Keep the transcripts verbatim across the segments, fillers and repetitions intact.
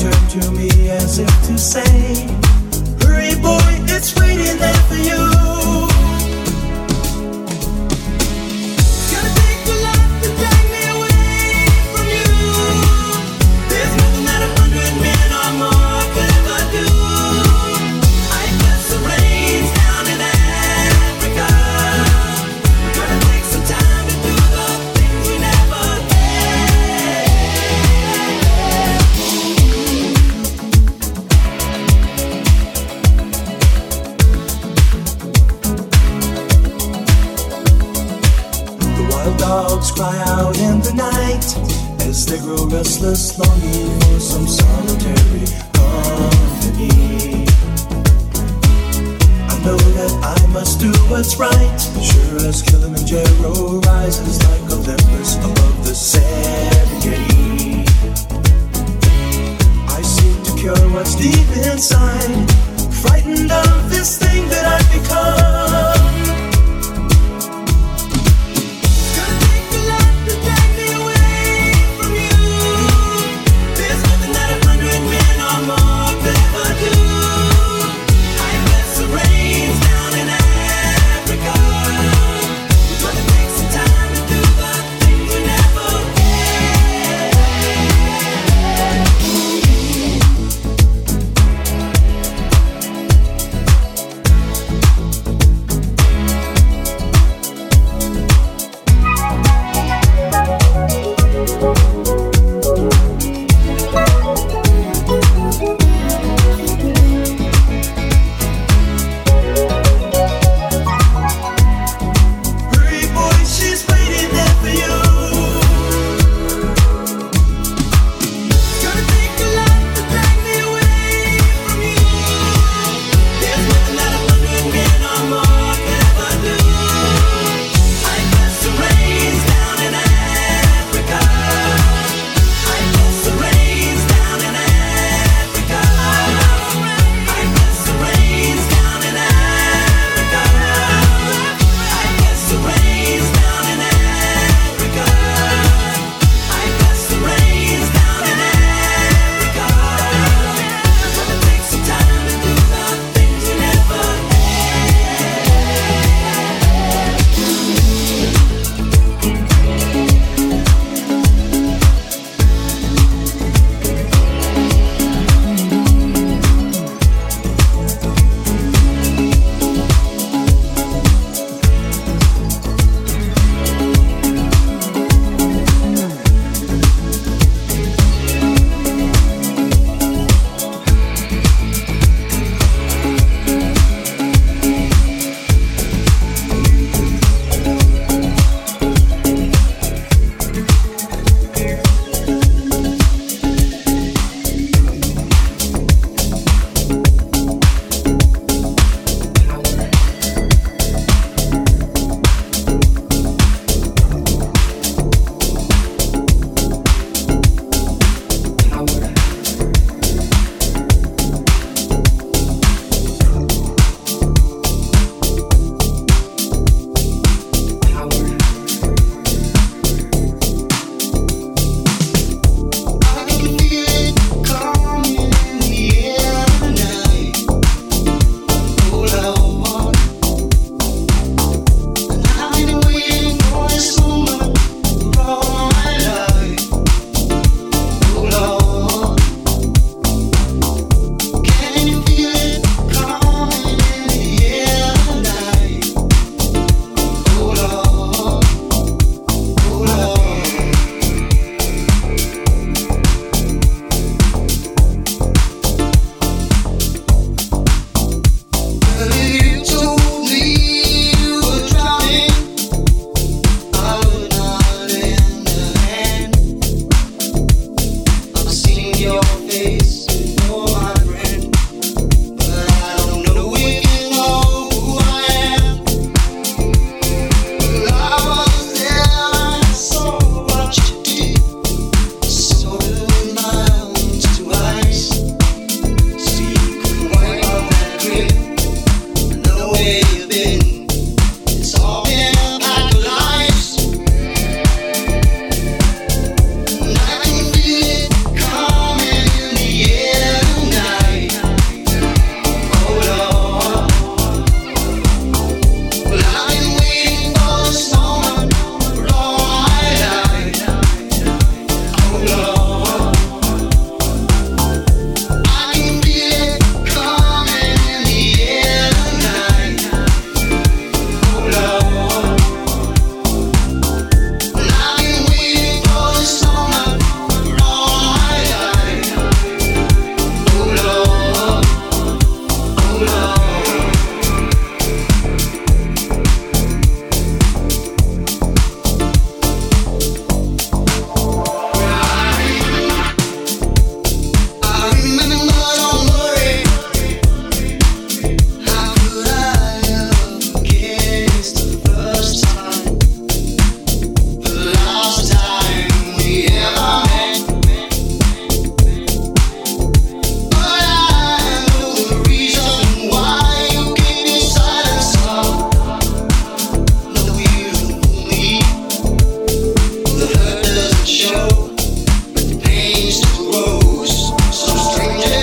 turned to me as if to say, hurry boy, it's waiting there for you. Cry out in the night as they grow restless, longing for some solitary company. I know that I must do what's right, sure as Kilimanjaro rises like Olympus above the Serengeti. I seek to cure what's deep inside, frightened of this thing that I've become. Yeah. Show, but the pain's too gross, so strange.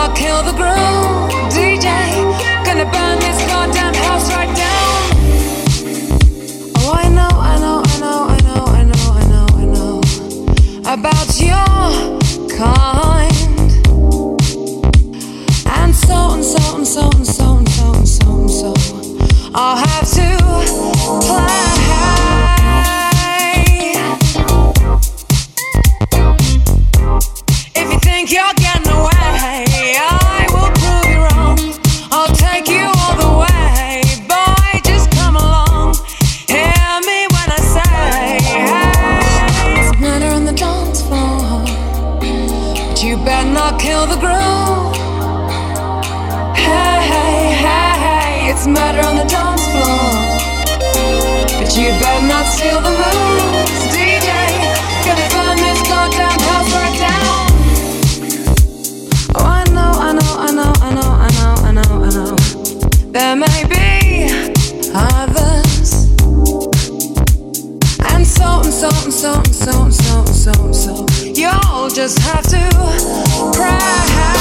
I'll kill the groove. D J, gonna burn this goddamn house right down. Oh, I know, I know, I know, I know, I know, I know, I know about your kind. And so and so and so and so and so and so and so, I'll have to play. Murder on the dance floor, but you better not steal the moves. D J, gonna burn this goddamn house right down. Oh, I know, I know, I know, I know, I know, I know, I know. There may be others, and so and so and so and so and so and so and so. You'll just have to pray.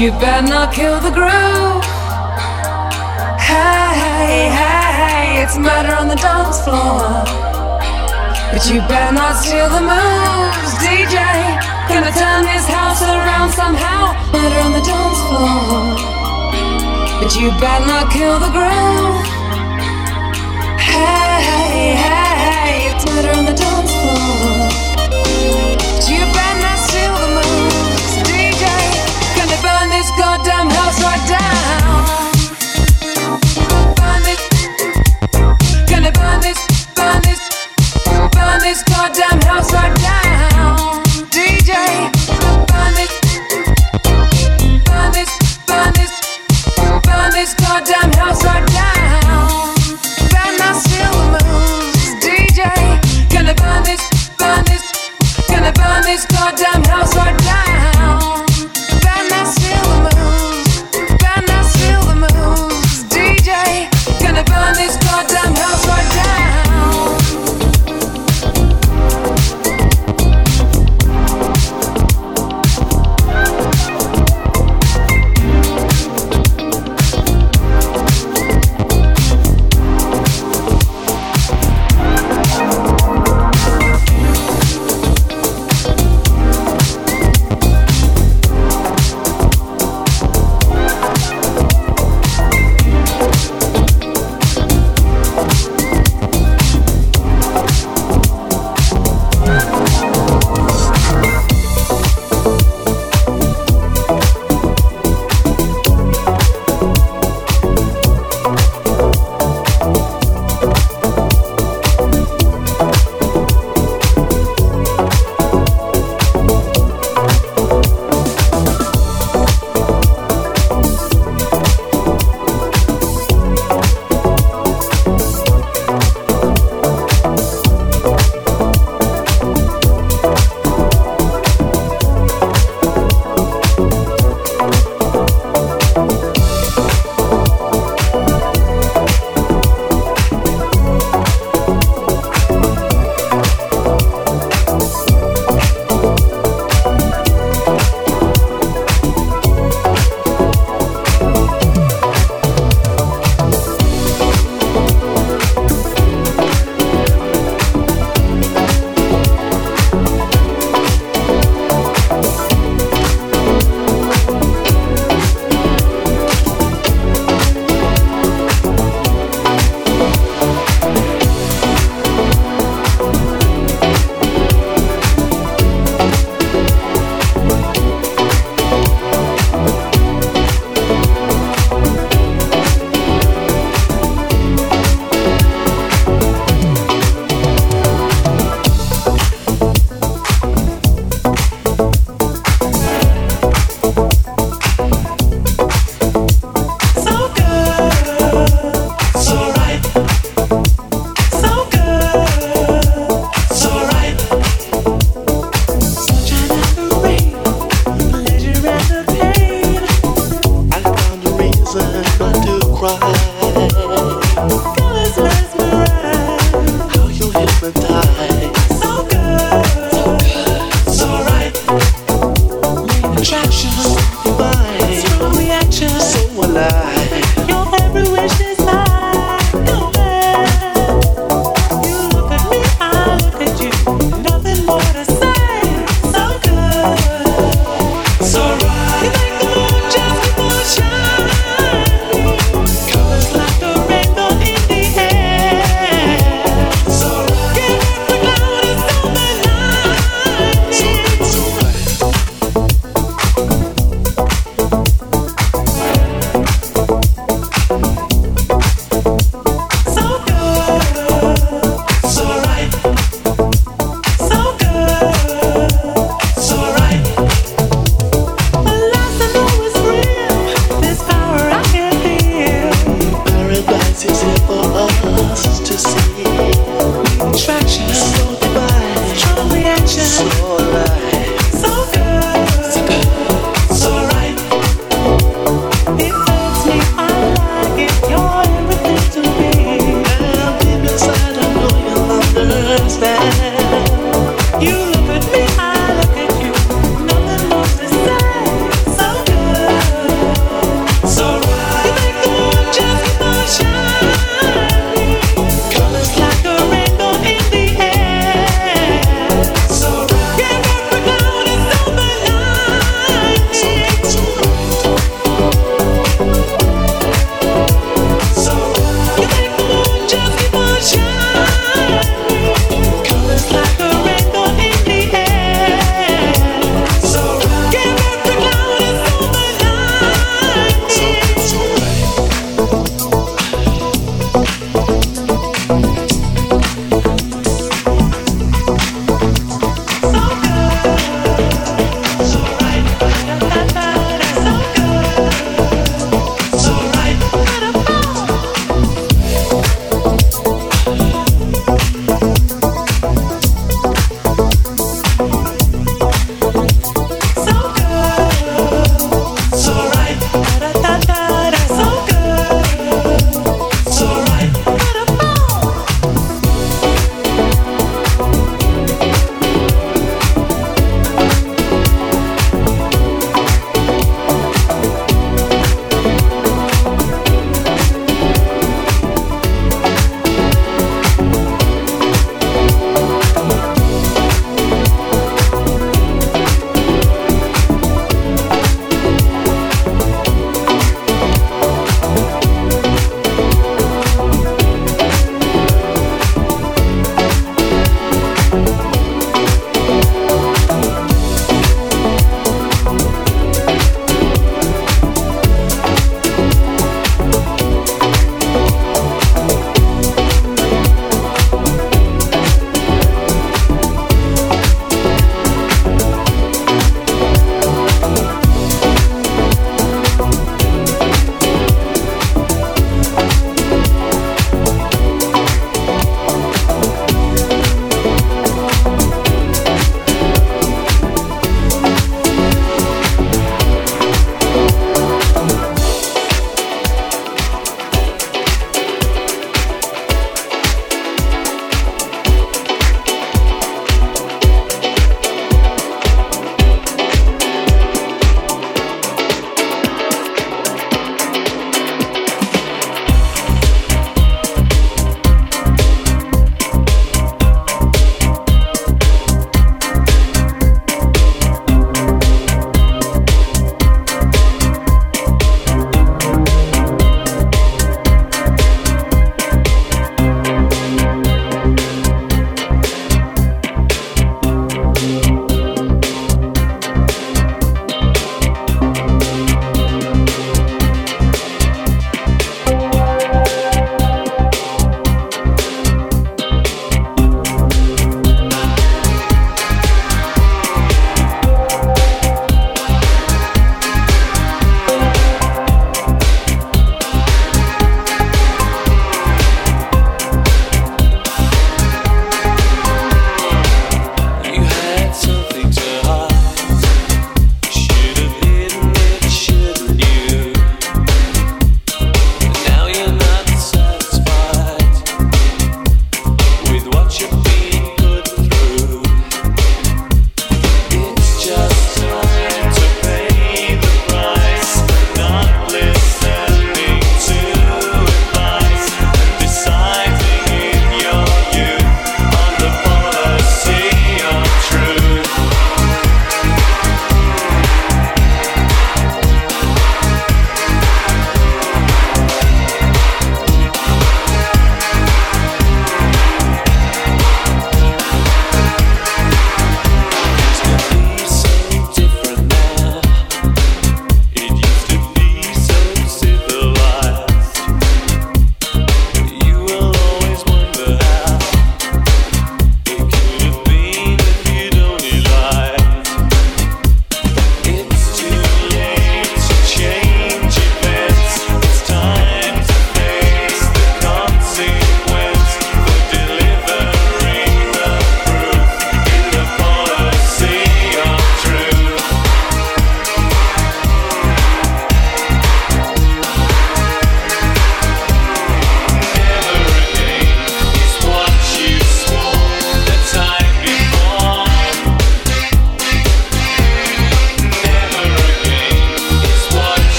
You better not kill the groove. Hey, hey, it's murder on the dance floor, but you better not steal the moves. D J, gonna turn this house around somehow. Murder on the dance floor, but you better not kill the groove.